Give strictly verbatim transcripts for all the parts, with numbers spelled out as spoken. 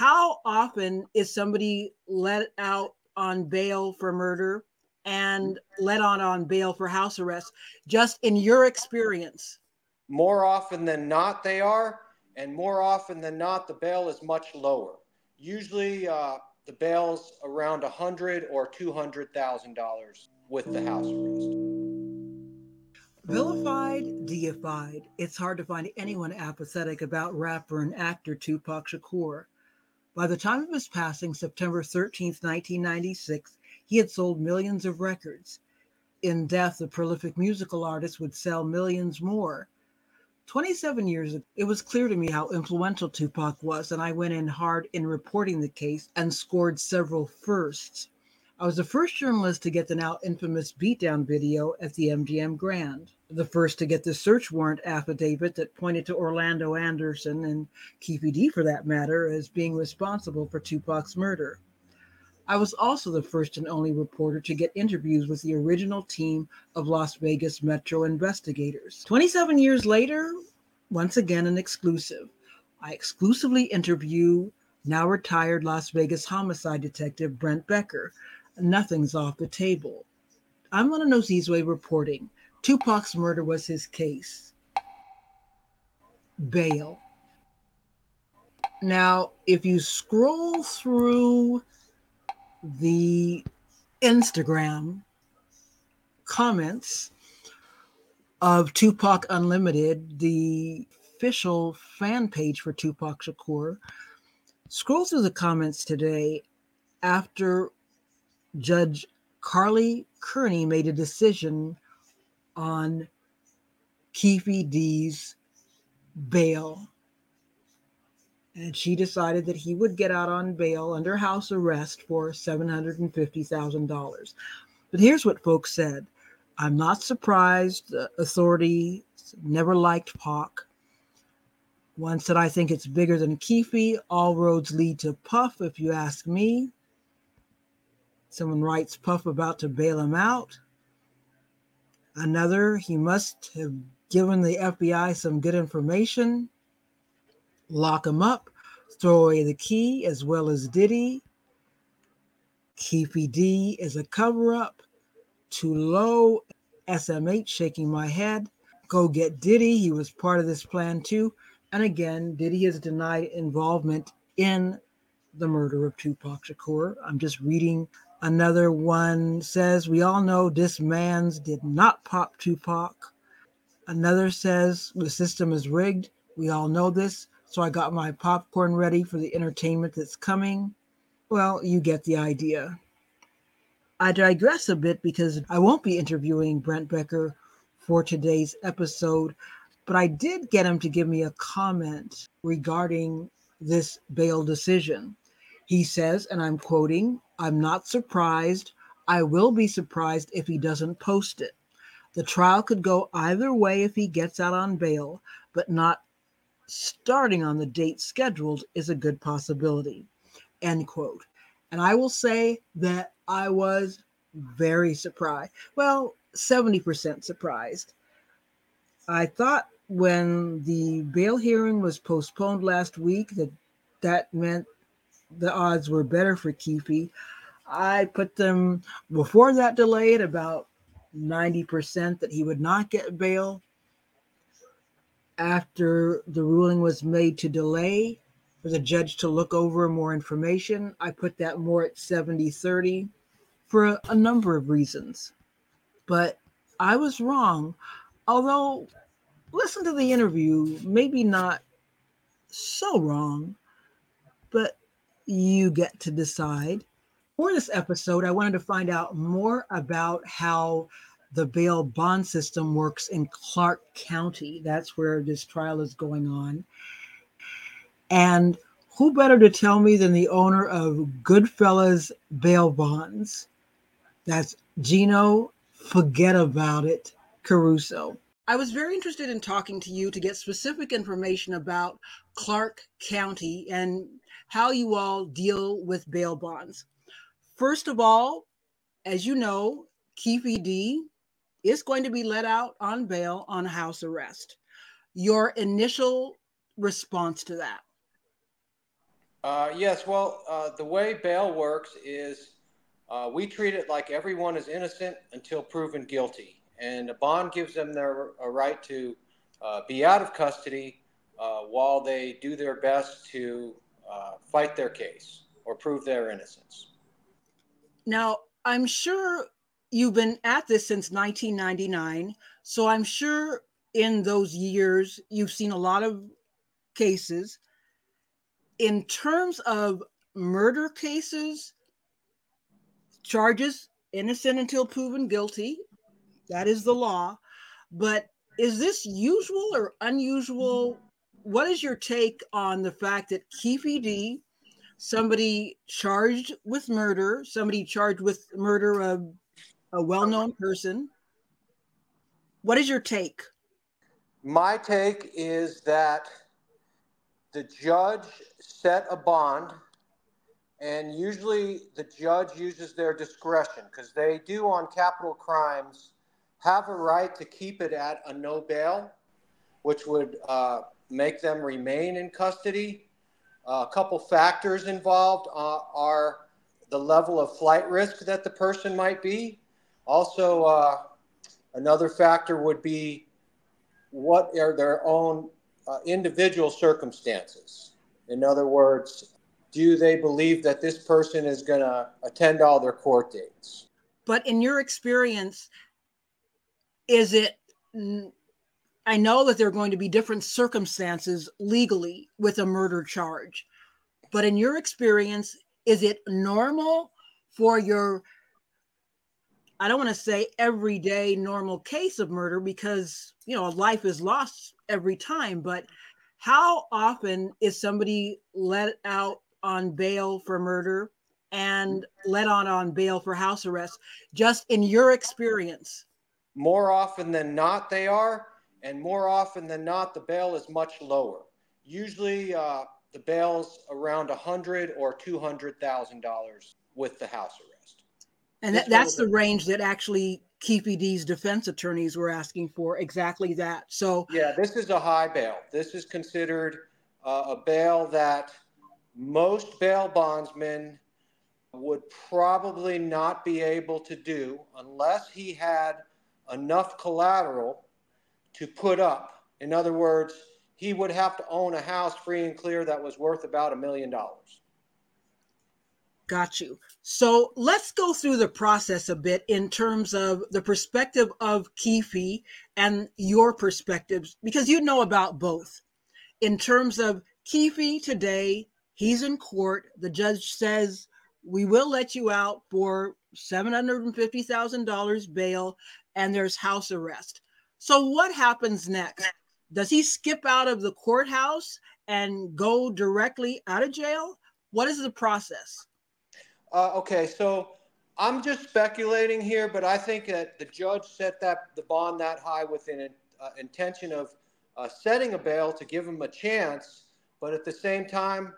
how often is somebody let out on bail for murder and let on on bail for house arrest, just in your experience? More often than not, they are. And more often than not, the bail is much lower. Usually uh, the bail's around one hundred thousand dollars or two hundred thousand dollars with the house arrest. Vilified, deified, it's hard to find anyone apathetic about rapper and actor Tupac Shakur. By the time of his passing, September thirteenth, nineteen ninety-six, he had sold millions of records. In death, the prolific musical artist would sell millions more. twenty-seven years ago, it was clear to me how influential Tupac was, and I went in hard in reporting the case and scored several firsts. I was the first journalist to get the now infamous beatdown video at the M G M Grand, the first to get the search warrant affidavit that pointed to Orlando Anderson and Keefe D, for that matter, as being responsible for Tupac's murder. I was also the first and only reporter to get interviews with the original team of Las Vegas Metro investigators. twenty-seven years later, once again an exclusive. I exclusively interview now retired Las Vegas homicide detective Brent Becker. Nothing's off the table. I'm Lena Nozizwe reporting. Tupac's murder was his case. Bail. Now, if you scroll through the Instagram comments of Tupac Unlimited, the official fan page for Tupac Shakur, scroll through the comments today after Judge Carly Kearney made a decision on Keefe D's bail. And she decided that he would get out on bail under house arrest for seven hundred fifty thousand dollars. But here's what folks said. I'm not surprised. The authorities never liked Pac. One said, I think it's bigger than Keefe. All roads lead to Puff, if you ask me. Someone writes, Puff about to bail him out. Another, he must have given the F B I some good information. Lock him up, throw away the key, as well as Diddy. Keefe D is a cover-up. Too low. S M H shaking my head. Go get Diddy. He was part of this plan too. And again, Diddy has denied involvement in the murder of Tupac Shakur. I'm just reading. Another one says, we all know this man's did not pop Tupac. Another says, the system is rigged. We all know this. So I got my popcorn ready for the entertainment that's coming. Well, you get the idea. I digress a bit because I won't be interviewing Brent Becker for today's episode, but I did get him to give me a comment regarding this bail decision. He says, and I'm quoting, I'm not surprised. I will be surprised if he doesn't post it. The trial could go either way if he gets out on bail, but not starting on the date scheduled is a good possibility, end quote. And I will say that I was very surprised. Well, seventy percent surprised. I thought when the bail hearing was postponed last week that that meant the odds were better for Keefe. I put them before that delay at about ninety percent that he would not get bail. After the ruling was made to delay for the judge to look over more information, I put that more at seventy thirty for a, a number of reasons. But I was wrong, although listen to the interview, maybe not so wrong, but you get to decide. For this episode, I wanted to find out more about how the bail bond system works in Clark County. That's where this trial is going on. And who better to tell me than the owner of Goodfellas Bail Bonds? That's Gino Forgetaboutit Caruso. I was very interested in talking to you to get specific information about Clark County and how you all deal with bail bonds. First of all, as you know, Keefe D is going to be let out on bail on house arrest. Your initial response to that? Uh, yes, well, uh, the way bail works is uh, we treat it like everyone is innocent until proven guilty. And the bond gives them their a right to uh, be out of custody uh, while they do their best to uh, fight their case or prove their innocence. Now, I'm sure you've been at this since nineteen ninety-nine, so I'm sure in those years you've seen a lot of cases. In terms of murder cases, charges, innocent until proven guilty, that is the law. But is this usual or unusual? What is your take on the fact that Keefe D, somebody charged with murder, somebody charged with murder of a well-known person, what is your take? My take is that the judge set a bond, and usually the judge uses their discretion because they do on capital crimes have a right to keep it at a no bail, which would uh, make them remain in custody. Uh, a couple factors involved uh, are the level of flight risk that the person might be. Also, uh, another factor would be what are their own Uh, individual circumstances. In other words, do they believe that this person is going to attend all their court dates? But in your experience, is it, I know that there are going to be different circumstances legally with a murder charge, but in your experience, is it normal for your, I don't want to say everyday normal case of murder because, you know, life is lost every time, but how often is somebody let out on bail for murder and let on on bail for house arrest, just in your experience? More often than not they are, and more often than not the bail is much lower. Usually uh, the bail's around one hundred thousand dollars or two hundred thousand dollars with the house arrest. And that, that's the range that actually Keefe D's defense attorneys were asking for, exactly that. So yeah, this is a high bail. This is considered uh, a bail that most bail bondsmen would probably not be able to do unless he had enough collateral to put up. In other words, he would have to own a house free and clear that was worth about a million dollars. Got you. So let's go through the process a bit in terms of the perspective of Keefe and your perspectives, because you know about both. In terms of Keefe today, he's in court. The judge says, we will let you out for seven hundred fifty thousand dollars bail, and there's house arrest. So what happens next? Does he skip out of the courthouse and go directly out of jail? What is the process? Uh, okay, so I'm just speculating here, but I think that the judge set that the bond that high with an uh, intention of uh, setting a bail to give him a chance. But at the same time,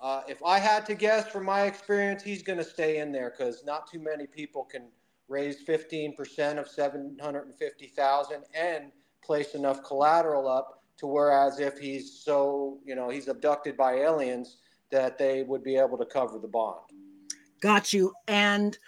uh, if I had to guess from my experience, he's going to stay in there because not too many people can raise fifteen percent of seven hundred fifty thousand dollars and place enough collateral up to whereas if he's so, you know, he's abducted by aliens that they would be able to cover the bond. Got you. And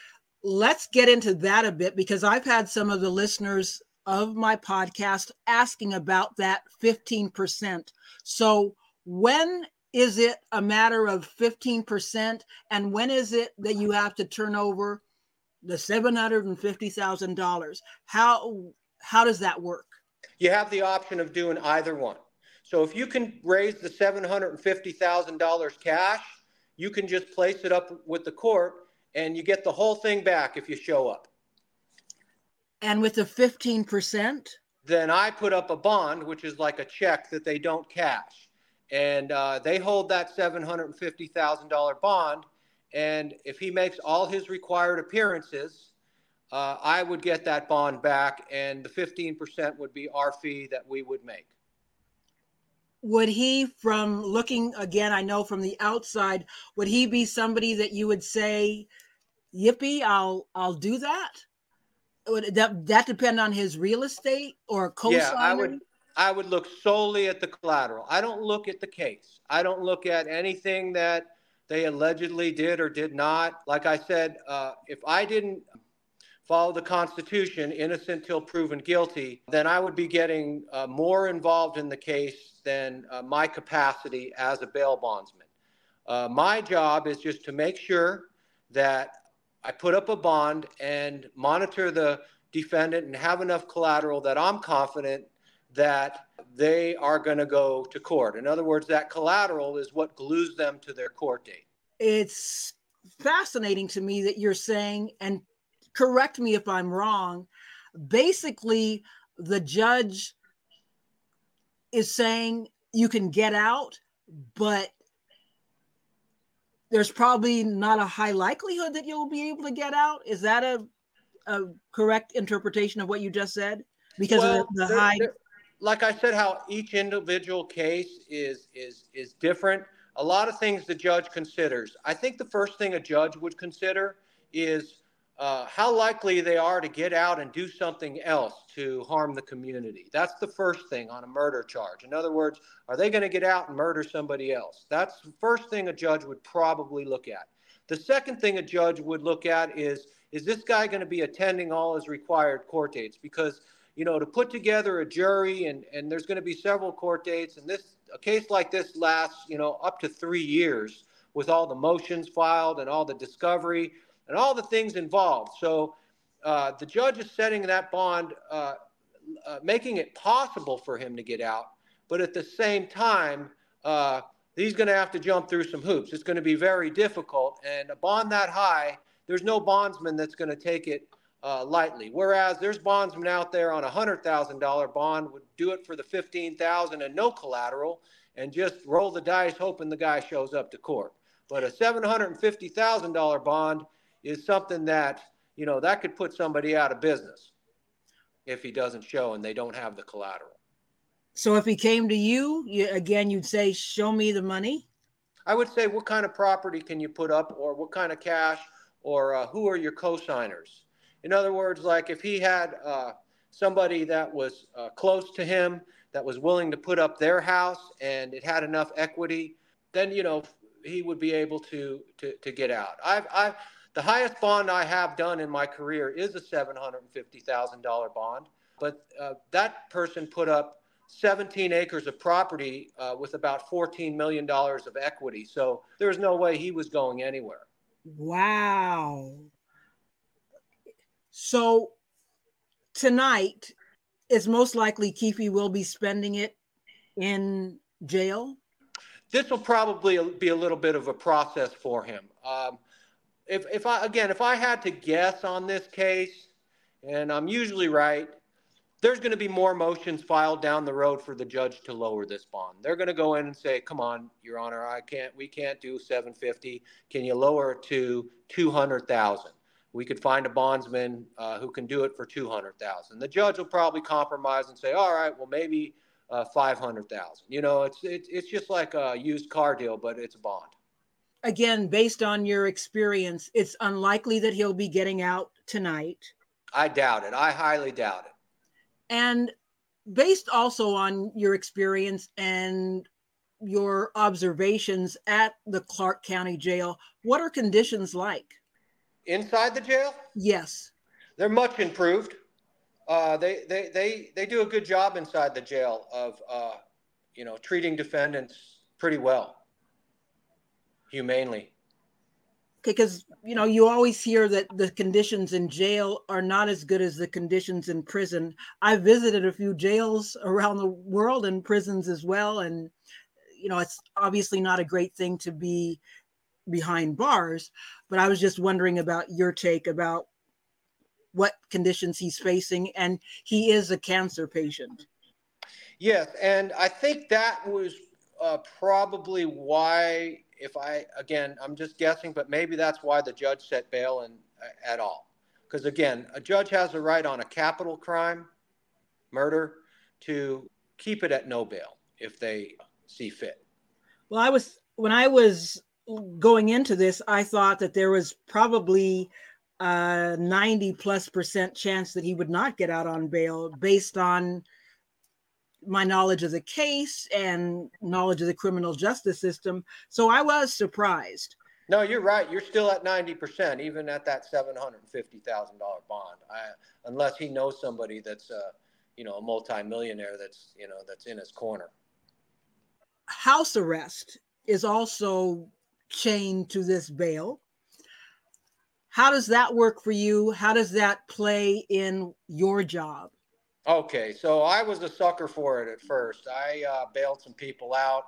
let's get into that a bit, because I've had some of the listeners of my podcast asking about that fifteen percent. So when is it a matter of fifteen percent? And when is it that you have to turn over the seven hundred fifty thousand dollars? How, how does that work? You have the option of doing either one. So if you can raise the seven hundred fifty thousand dollars cash, you can just place it up with the court and you get the whole thing back if you show up. And with the fifteen percent? Then I put up a bond, which is like a check that they don't cash. And uh, they hold that seven hundred fifty thousand dollars bond. And if he makes all his required appearances, uh, I would get that bond back. And the fifteen percent would be our fee that we would make. Would he, from looking, again, I know from the outside, would he be somebody that you would say, yippee, I'll I'll do that? Would that, that depend on his real estate or cosigner? Yeah, I would I would look solely at the collateral. I don't look at the case. I don't look at anything that they allegedly did or did not. Like I said, uh, if I didn't follow the Constitution, innocent till proven guilty, then I would be getting uh, more involved in the case than uh, my capacity as a bail bondsman. Uh, my job is just to make sure that I put up a bond and monitor the defendant and have enough collateral that I'm confident that they are going to go to court. In other words, that collateral is what glues them to their court date. It's fascinating to me that you're saying, and correct me if I'm wrong, basically the judge is saying you can get out, but there's probably not a high likelihood that you'll be able to get out. Is that a, a correct interpretation of what you just said? Because well, of the, the there, high... There, like I said, how each individual case is is is different. A lot of things the judge considers. I think the first thing a judge would consider is uh, how likely they are to get out and do something else to harm the community. That's the first thing on a murder charge. In other words, are they going to get out and murder somebody else? That's the first thing a judge would probably look at. The second thing a judge would look at is, is this guy going to be attending all his required court dates? Because you know, to put together a jury and, and there's going to be several court dates, and this a case like this lasts, you know, up to three years with all the motions filed and all the discovery and all the things involved. So uh, the judge is setting that bond, uh, uh, making it possible for him to get out. But at the same time, uh, he's going to have to jump through some hoops. It's going to be very difficult. And a bond that high, there's no bondsman that's going to take it Uh, lightly. Whereas there's bondsmen out there on a one hundred thousand dollars bond would do it for the fifteen thousand dollars and no collateral and just roll the dice hoping the guy shows up to court. But a seven hundred fifty thousand dollars bond is something that, you know, that could put somebody out of business if he doesn't show and they don't have the collateral. So if he came to you, you again, you'd say, show me the money? I would say, what kind of property can you put up, or what kind of cash, or uh, who are your co-signers? In other words, like if he had uh, somebody that was uh, close to him that was willing to put up their house and it had enough equity, then, you know, he would be able to to, to get out. I've, I've, the highest bond I have done in my career is a seven hundred fifty thousand dollars bond, but uh, that person put up seventeen acres of property uh, with about fourteen million dollars of equity. So there's no way he was going anywhere. Wow. So tonight is most likely Keefe will be spending it in jail. This will probably be a little bit of a process for him. Um, if, if I, again, if I had to guess on this case, and I'm usually right, there's going to be more motions filed down the road for the judge to lower this bond. They're going to go in and say, come on, Your Honor, I can't, we can't do seven fifty. Can you lower it to two hundred thousand? We could find a bondsman uh, who can do it for two hundred thousand. The judge will probably compromise and say, all right, well, maybe uh, five hundred thousand. You know, it's, it's it's just like a used car deal, but it's a bond. Again, based on your experience, it's unlikely that he'll be getting out tonight. I doubt it. I highly doubt it. And based also on your experience and your observations at the Clark County Jail, what are conditions like? Inside the jail? Yes. They're much improved. Uh, they, they, they, they do a good job inside the jail of, uh, you know, treating defendants pretty well, humanely. Okay, because, you know, you always hear that the conditions in jail are not as good as the conditions in prison. I visited a few jails around the world and prisons as well. And, you know, it's obviously not a great thing to be behind bars, but I was just wondering about your take about what conditions he's facing, and he is a cancer patient. Yes, and I think that was uh, probably why, if I, again, I'm just guessing, but maybe that's why the judge set bail in uh, at all. Because again, a judge has a right on a capital crime, murder, to keep it at no bail if they see fit. Well, I was, when I was going into this, I thought that there was probably a ninety plus percent chance that he would not get out on bail based on my knowledge of the case and knowledge of the criminal justice system. So I was surprised. No, you're right. You're still at ninety percent, even at that seven hundred fifty thousand dollars bond. I, unless he knows somebody that's, uh, you know, a multimillionaire that's, you know, that's in his corner. House arrest is also chained to this bail. How does that work for you? How does that play in your job? Okay, so I was a sucker for it at first. I uh, bailed some people out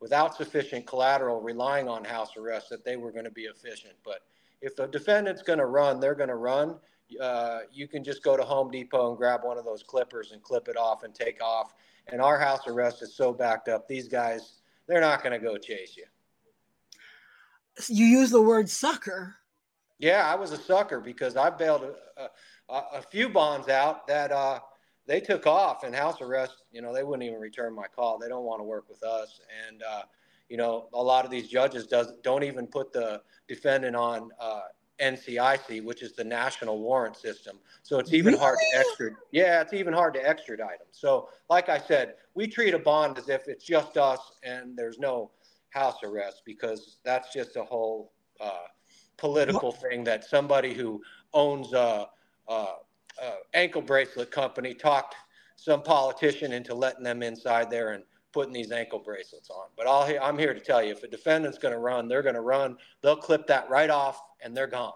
without sufficient collateral, relying on house arrest that they were going to be efficient. But if the defendant's going to run, they're going to run. Uh, you can just go to Home Depot and grab one of those clippers and clip it off and take off. And our house arrest is so backed up, these guys, they're not going to go chase you. You use the word sucker. Yeah, I was a sucker because I bailed a, a, a few bonds out that uh, they took off, and house arrest, you know, they wouldn't even return my call. They don't want to work with us. And, uh, you know, a lot of these judges does, don't even put the defendant on uh, N C I C, which is the national warrant system. So it's even really? hard to extradite. Yeah, it's even hard to extradite them. So like I said, we treat a bond as if it's just us and there's no house arrest, because that's just a whole uh, political what? thing that somebody who owns a, a, a ankle bracelet company talked some politician into letting them inside there and putting these ankle bracelets on. But I'll, I'm here to tell you, if a defendant's going to run, they're going to run. They'll clip that right off and they're gone.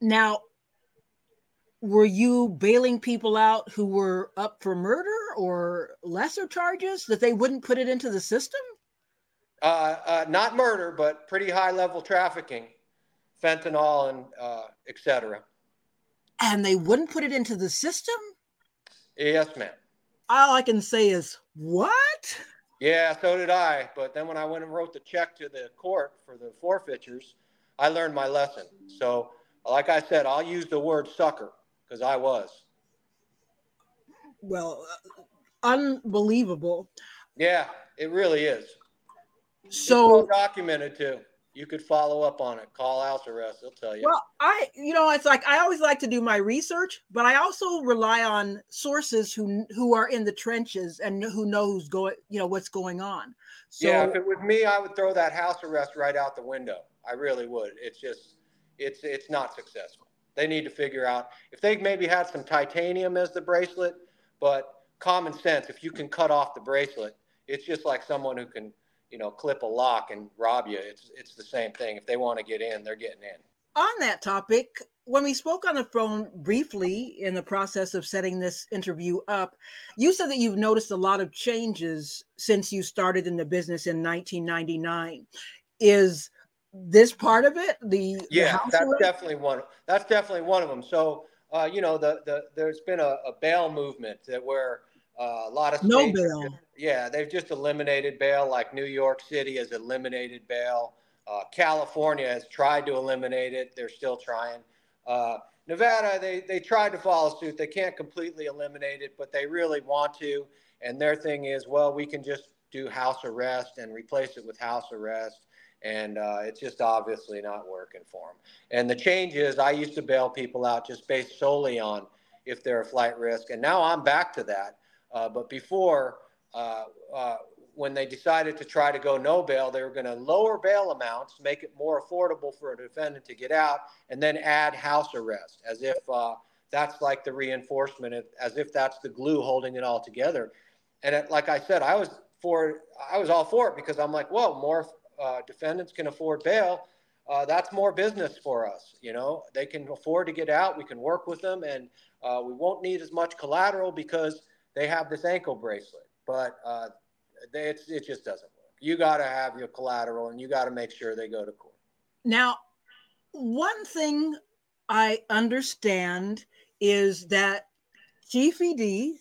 Now, were you bailing people out who were up for murder or lesser charges that they wouldn't put it into the system? Uh, uh, not murder, but pretty high-level trafficking, fentanyl, and uh, et cetera. And they wouldn't put it into the system? Yes, ma'am. All I can say is, what? Yeah, so did I. But then when I went and wrote the check to the court for the forfeitures, I learned my lesson. So, like I said, I'll use the word sucker, because I was. Well, unbelievable. Yeah, it really is. So it's well documented too. You could follow up on it. Call house arrest. They'll tell you. Well, I, you know, it's like, I always like to do my research, but I also rely on sources who, who are in the trenches and who know who's going, you know, what's going on. So yeah, if it was me, I would throw that house arrest right out the window. I really would. It's just, it's, it's not successful. They need to figure out if they maybe had some titanium as the bracelet, but common sense, if you can cut off the bracelet, it's just like someone who can, you know, clip a lock and rob you. It's it's the same thing. If they want to get in, they're getting in. On that topic, when we spoke on the phone briefly in the process of setting this interview up, you said that you've noticed a lot of changes since you started in the business in nineteen ninety-nine. Is this part of it? The Yeah, the that's definitely one. That's definitely one of them. So, uh, you know, the the there's been a, a bail movement that where Uh, a lot of states, no bail. Yeah, they've just eliminated bail, like New York City has eliminated bail. Uh, California has tried to eliminate it. They're still trying. Uh, Nevada, they, they tried to follow suit. They can't completely eliminate it, but they really want to. And their thing is, well, we can just do house arrest and replace it with house arrest. And uh, it's just obviously not working for them. And the change is, I used to bail people out just based solely on if they're a flight risk. And now I'm back to that. Uh, but before, uh, uh, when they decided to try to go no bail, they were going to lower bail amounts, make it more affordable for a defendant to get out, and then add house arrest, as if uh, that's like the reinforcement, as if that's the glue holding it all together. And it, like I said, I was for, I was all for it, because I'm like, whoa, more uh, defendants can afford bail. Uh, that's more business for us. You know, they can afford to get out. We can work with them, and uh, we won't need as much collateral because they have this ankle bracelet, but uh, they, it's, it just doesn't work. You got to have your collateral, and you got to make sure they go to court. Now, one thing I understand is that Keefe D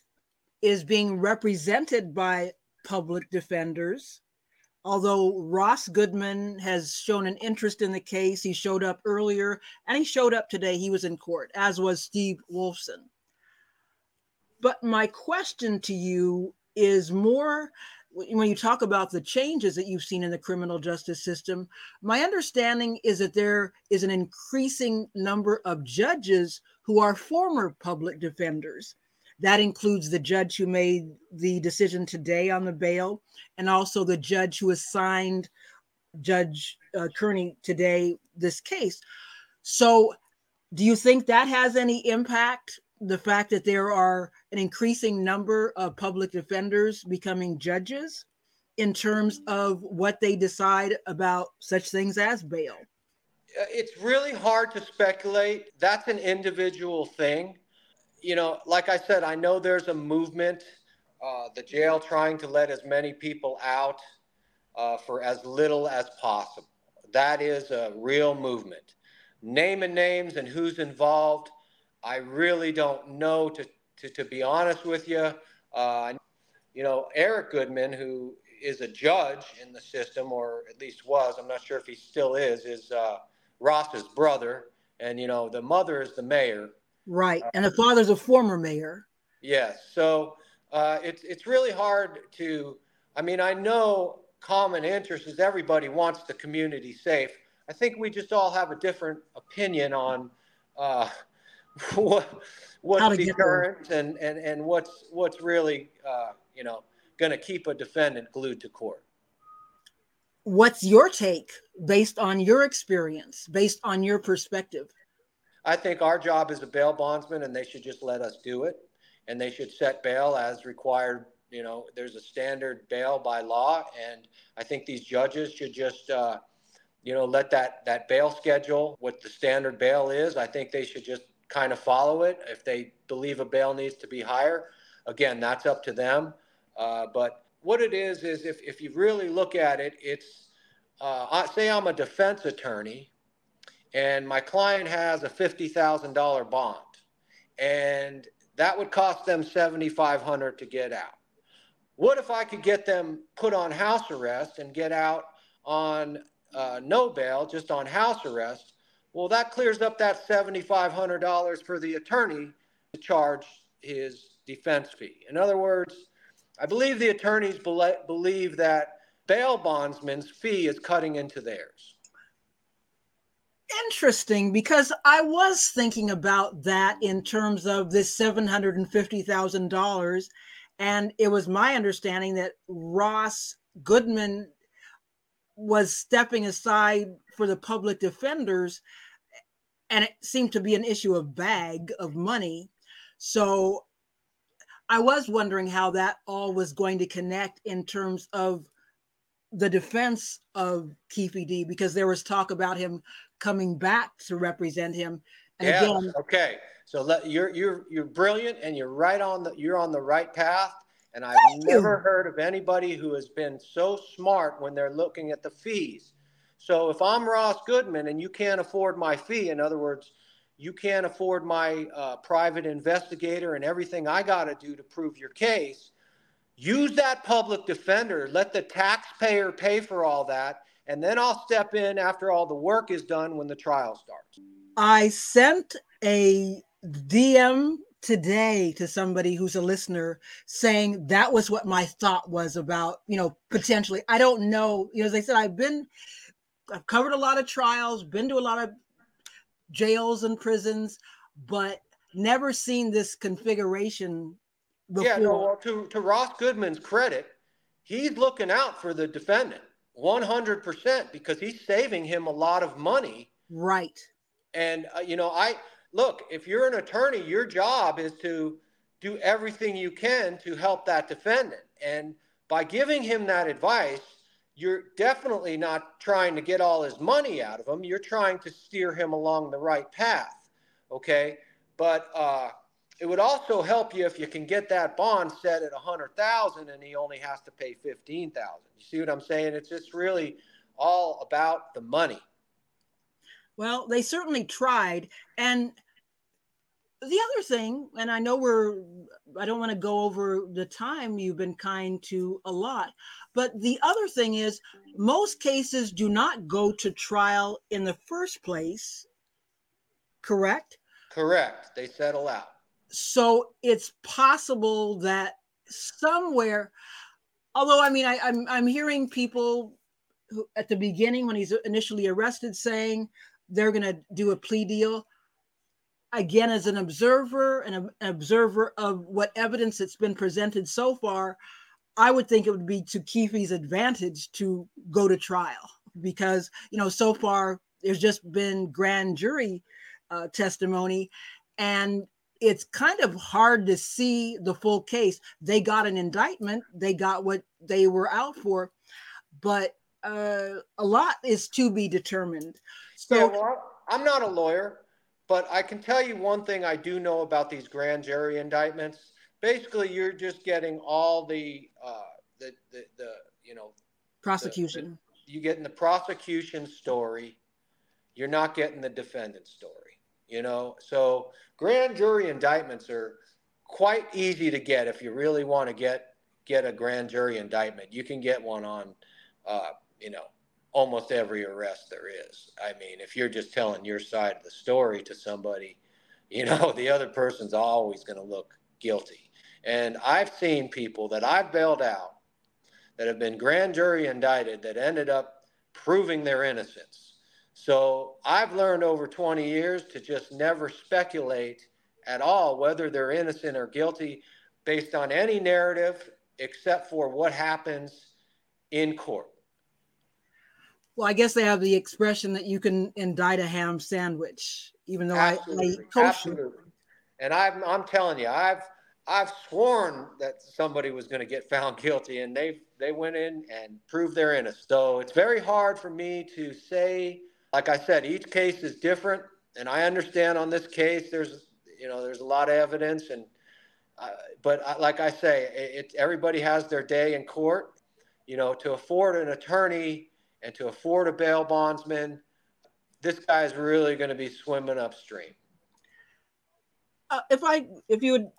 is being represented by public defenders, although Ross Goodman has shown an interest in the case. He showed up earlier, and he showed up today. He was in court, as was Steve Wolfson. But my question to you is more, when you talk about the changes that you've seen in the criminal justice system, my understanding is that there is an increasing number of judges who are former public defenders. That includes the judge who made the decision today on the bail, and also the judge who assigned Judge uh, Kearney today this case. So do you think that has any impact, the fact that there are an increasing number of public defenders becoming judges in terms of what they decide about such things as bail? It's really hard to speculate. That's an individual thing. You know, like I said, I know there's a movement, uh, the jail trying to let as many people out uh, for as little as possible. That is a real movement. Name and names and who's involved, I really don't know, to, to, to be honest with you. Uh, you know, Eric Goodman, who is a judge in the system, or at least was, I'm not sure if he still is, is uh, Ross's brother. And, you know, the mother is the mayor. Right. And the father's a former mayor. Yes. So uh, it's it's really hard to, I mean, I know common interest is everybody wants the community safe. I think we just all have a different opinion on uh, what, what's deterrent and, and, and what's, what's really, uh, you know, going to keep a defendant glued to court. What's your take based on your experience, based on your perspective? I think our job is a bail bondsman, and they should just let us do it. And they should set bail as required. You know, there's a standard bail by law. And I think these judges should just, uh, you know, let that, that bail schedule, what the standard bail is. I think they should just kind of follow it. If they believe a bail needs to be higher, again, that's up to them. Uh, but what it is, is if, if you really look at it, it's, uh, I, say I'm a defense attorney, and my client has a fifty thousand dollars bond, and that would cost them seven thousand five hundred dollars to get out. What if I could get them put on house arrest and get out on uh, no bail, just on house arrest? Well, that clears up that seven thousand five hundred dollars for the attorney to charge his defense fee. In other words, I believe the attorneys be- believe that bail bondsman's fee is cutting into theirs. Interesting, because I was thinking about that in terms of this seven hundred fifty thousand dollars. And it was my understanding that Ross Goodman was stepping aside for the public defenders, and it seemed to be an issue of bag of money. So I was wondering how that all was going to connect in terms of the defense of Keefe D, because there was talk about him coming back to represent him. And yeah. Again, okay. So let, you're you're you're brilliant, and you're right on the you're on the right path. And I've never you. heard of anybody who has been so smart when they're looking at the fees. So if I'm Ross Goodman and you can't afford my fee, in other words, you can't afford my uh, private investigator and everything I got to do to prove your case, use that public defender, let the taxpayer pay for all that, and then I'll step in after all the work is done when the trial starts. I sent a D M today to somebody who's a listener saying that was what my thought was about, you know, potentially. I don't know. You know, as I said, I've been, I've covered a lot of trials, been to a lot of jails and prisons, but never seen this configuration before. Yeah, no, well, to, to Ross Goodman's credit, he's looking out for the defendant one hundred percent because he's saving him a lot of money. Right. And, uh, you know, I look, if you're an attorney, your job is to do everything you can to help that defendant. And by giving him that advice, you're definitely not trying to get all his money out of him. You're trying to steer him along the right path, okay? But uh, it would also help you if you can get that bond set at one hundred thousand dollars and he only has to pay fifteen thousand dollars. You see what I'm saying? It's just really all about the money. Well, they certainly tried. And the other thing, and I know we're, I don't want to go over the time, you've been kind to a lot, but the other thing is most cases do not go to trial in the first place, correct? Correct. They settle out. So it's possible that somewhere, although, I mean, I, I'm, I'm hearing people who, at the beginning when he's initially arrested saying they're going to do a plea deal. again, as an observer and an observer of what evidence that's been presented so far, I would think it would be to Keefe's advantage to go to trial because, you know, so far there's just been grand jury uh, testimony, and it's kind of hard to see the full case. They got an indictment. They got what they were out for, but uh, a lot is to be determined. So yeah, well, I'm not a lawyer, but I can tell you one thing I do know about these grand jury indictments. Basically, you're just getting all the, uh, the, the, the, you know, prosecution. The, the, you're getting the prosecution story. You're not getting the defendant's story, you know? So grand jury indictments are quite easy to get. If you really want to get, get a grand jury indictment, you can get one on, uh, you know, almost every arrest there is. I mean, if you're just telling your side of the story to somebody, you know, the other person's always going to look guilty. And I've seen people that I've bailed out that have been grand jury indicted that ended up proving their innocence. So I've learned over twenty years to just never speculate at all whether they're innocent or guilty based on any narrative except for what happens in court. Well, I guess they have the expression that you can indict a ham sandwich, even though Absolutely. I, I eat kosher. Absolutely. And I've, I'm telling you, I've, I've sworn that somebody was going to get found guilty, and they they went in and proved their innocence. So it's very hard for me to say. Like I said, each case is different, and I understand on this case there's you know there's a lot of evidence, and uh, but I, like I say, it, it everybody has their day in court. You know, to afford an attorney and to afford a bail bondsman, this guy's really going to be swimming upstream. Uh, if I, if you would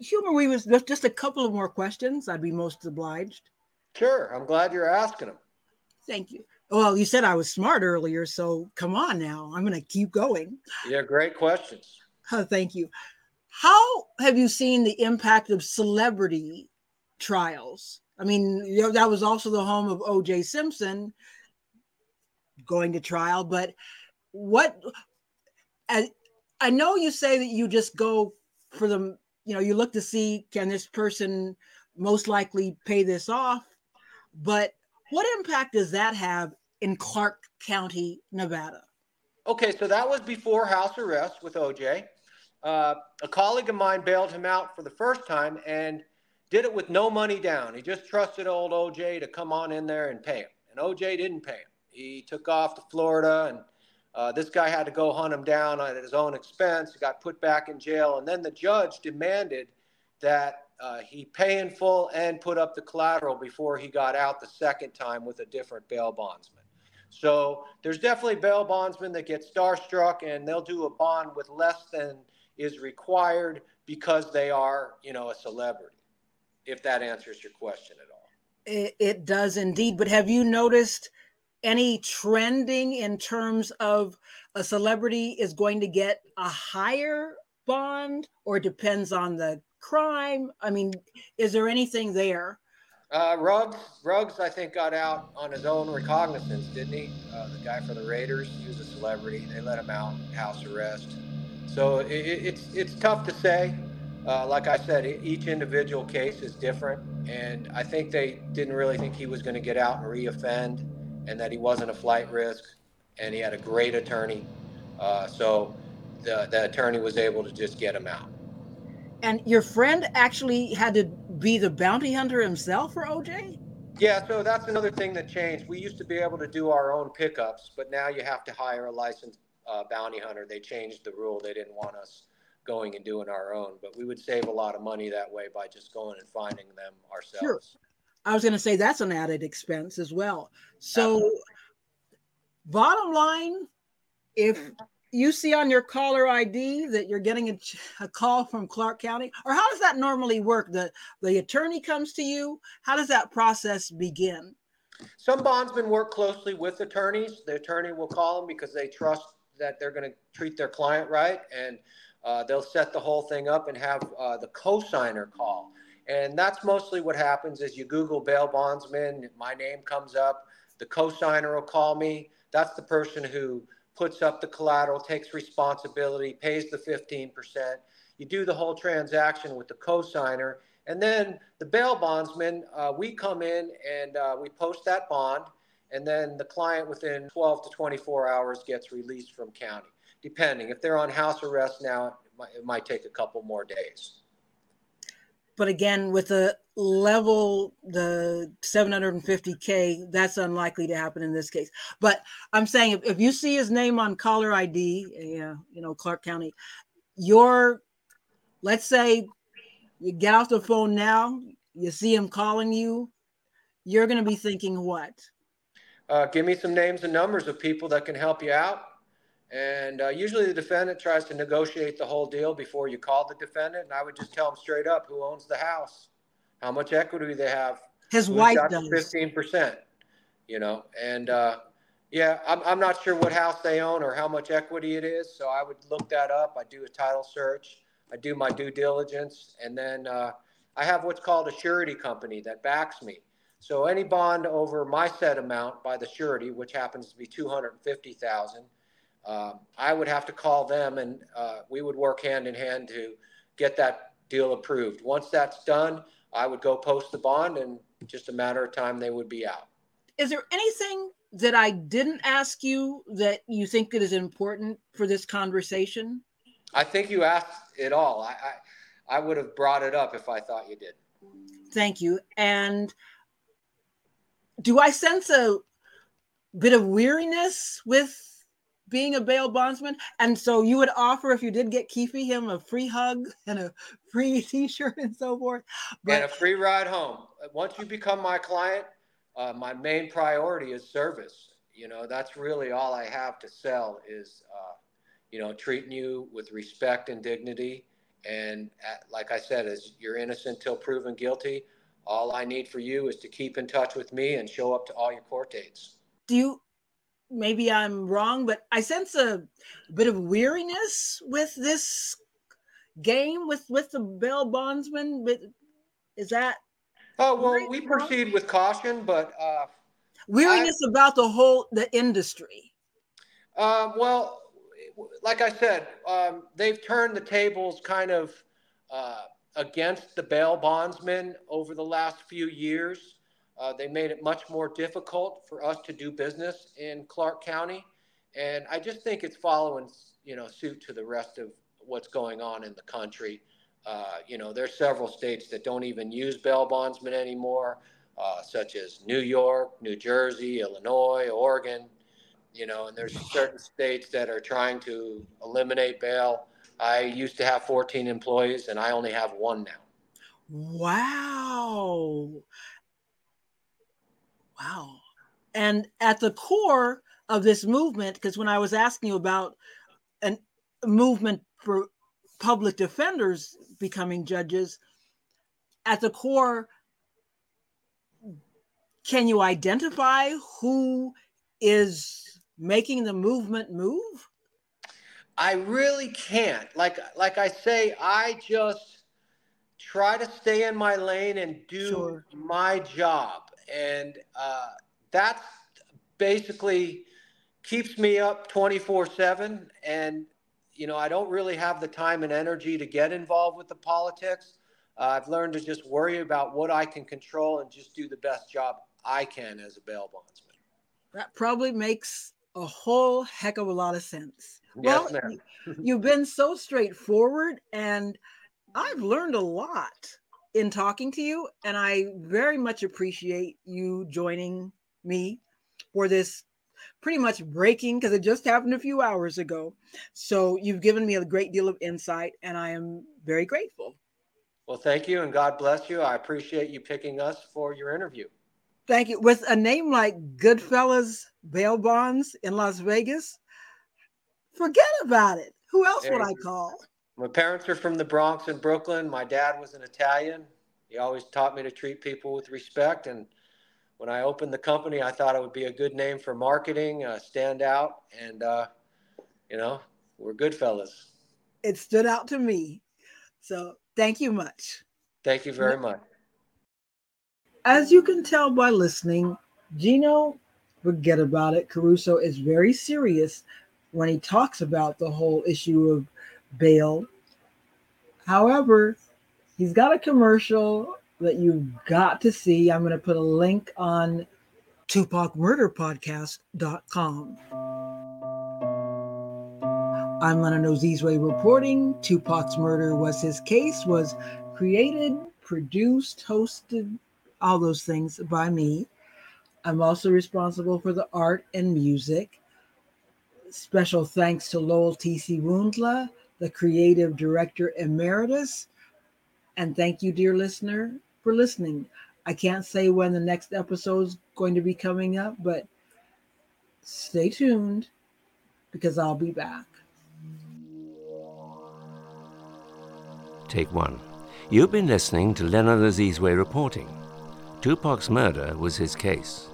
humor me with just a couple of more questions, I'd be most obliged. Sure. I'm glad you're asking them. Thank you. Well, you said I was smart earlier, so come on now. I'm going to keep going. Yeah, great questions. Uh, thank you. How have you seen the impact of celebrity trials? I mean, you know, that was also the home of O J. Simpson going to trial, but what... as, I know you say that you just go for them, you know, you look to see, can this person most likely pay this off? But what impact does that have in Clark County, Nevada? Okay, so that was before house arrest with O J. Uh, a colleague of mine bailed him out for the first time and did it with no money down. He just trusted old O J to come on in there and pay him. And O J didn't pay him. He took off to Florida, and Uh, this guy had to go hunt him down at his own expense. He got put back in jail. And then the judge demanded that uh, he pay in full and put up the collateral before he got out the second time with a different bail bondsman. So there's definitely bail bondsmen that get starstruck, and they'll do a bond with less than is required because they are, you know, a celebrity, if that answers your question at all. It, it does indeed. But have you noticed any trending in terms of a celebrity is going to get a higher bond, or depends on the crime? I mean, is there anything there? Uh, Ruggs, Ruggs, I think, got out on his own recognizance, didn't he? Uh, the guy for the Raiders, he was a celebrity. They let him out, house arrest. So it, it's it's tough to say. Uh, like I said, each individual case is different, and I think they didn't really think he was going to get out and reoffend, and that he wasn't a flight risk, and he had a great attorney. Uh, so the, the attorney was able to just get him out. And your friend actually had to be the bounty hunter himself for O J? Yeah, so that's another thing that changed. We used to be able to do our own pickups, but now you have to hire a licensed uh, bounty hunter. They changed the rule. They didn't want us going and doing our own, but we would save a lot of money that way by just going and finding them ourselves. Sure. I was going to say that's an added expense as well. So bottom line, if you see on your caller I D that you're getting a, a call from Clark County, or how does that normally work? The, the attorney comes to you. How does that process begin? Some bondsmen work closely with attorneys. The attorney will call them because they trust that they're going to treat their client right. And uh, they'll set the whole thing up and have uh, the co-signer call. And that's mostly what happens is you Google bail bondsman, my name comes up, the co-signer will call me. That's the person who puts up the collateral, takes responsibility, pays the fifteen percent. You do the whole transaction with the cosigner. And then the bail bondsman, uh, we come in and uh, we post that bond. And then the client within twelve to twenty-four hours gets released from county, depending. If they're on house arrest now, it might, it might take a couple more days. But again, with the level, the seven hundred fifty K, that's unlikely to happen in this case. But I'm saying if, if you see his name on caller I D, yeah, you know, Clark County, your, let's say you get off the phone now, you see him calling you, you're going to be thinking what? Uh, give me some names and numbers of people that can help you out. And uh, usually the defendant tries to negotiate the whole deal before you call the defendant. And I would just tell them straight up who owns the house, how much equity they have. His wife does. fifteen percent, you know. And, uh, yeah, I'm, I'm not sure what house they own or how much equity it is. So I would look that up. I do a title search. I do my due diligence. And then uh, I have what's called a surety company that backs me. So any bond over my set amount by the surety, which happens to be two hundred fifty thousand dollars, Um, I would have to call them, and uh, we would work hand in hand to get that deal approved. Once that's done, I would go post the bond, and just a matter of time, they would be out. Is there anything that I didn't ask you that you think that is important for this conversation? I think you asked it all. I, I, I would have brought it up if I thought you did. Thank you. And do I sense a bit of weariness with being a bail bondsman? And so you would offer, if you did get Keefe, him a free hug and a free t-shirt and so forth. But and a free ride home. Once you become my client, uh, my main priority is service. You know, that's really all I have to sell is, uh, you know, treating you with respect and dignity. And at, like I said, as you're innocent till proven guilty, all I need for you is to keep in touch with me and show up to all your court dates. Do you, maybe I'm wrong, but I sense a bit of weariness with this game, with, with the bail bondsman. But is that? Oh, well, right we wrong? Proceed with caution, but. Uh, weariness I, about the whole, the industry. Uh, well, like I said, um, they've turned the tables kind of uh, against the bail bondsman over the last few years. Uh, they made it much more difficult for us to do business in Clark County. And I just think it's following, you know, suit to the rest of what's going on in the country. Uh, you know, there's several states that don't even use bail bondsmen anymore, uh, such as New York, New Jersey, Illinois, Oregon, you know, and there's certain states that are trying to eliminate bail. I used to have fourteen employees and I only have one now. Wow. Wow. And at the core of this movement, because when I was asking you about a movement for public defenders becoming judges, at the core, can you identify who is making the movement move? I really can't. Like, like I say, I just try to stay in my lane and do sure. my job. And uh, that basically keeps me up twenty-four seven. And, you know, I don't really have the time and energy to get involved with the politics. Uh, I've learned to just worry about what I can control and just do the best job I can as a bail bondsman. That probably makes a whole heck of a lot of sense. Yes, well, ma'am. You've been so straightforward, and I've learned a lot in talking to you, and I very much appreciate you joining me for this pretty much breaking, because it just happened a few hours ago. So you've given me a great deal of insight, and I am very grateful. Well, thank you, and God bless you. I appreciate you picking us for your interview. Thank you. With a name like Goodfellas Bail Bonds in Las Vegas, forget about it. Who else there would I call? My parents are from the Bronx and Brooklyn. My dad was an Italian. He always taught me to treat people with respect. And when I opened the company, I thought it would be a good name for marketing, uh, stand out. And, uh, you know, we're good fellas. It stood out to me. So thank you much. Thank you very much. As you can tell by listening, Gino, forget about it, Caruso is very serious when he talks about the whole issue of bail. However, he's got a commercial that you've got to see. I'm going to put a link on Tupac Murder Podcast dot com. I'm Lena Nozizwe reporting. Tupac's Murder Was His Case was created, produced, hosted, all those things by me. I'm also responsible for the art and music. Special thanks to Lowell T C Wundla, the creative director emeritus. And thank you, dear listener, for listening. I can't say when the next episode is going to be coming up, but stay tuned because I'll be back. Take one. You've been listening to Lena Nozizwe reporting. Tupac's Murder Was His Case,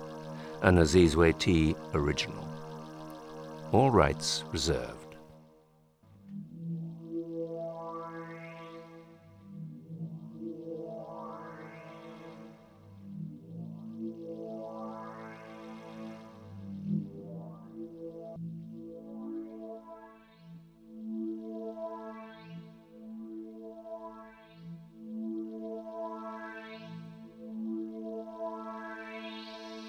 a Nozizwe T original. All rights reserved.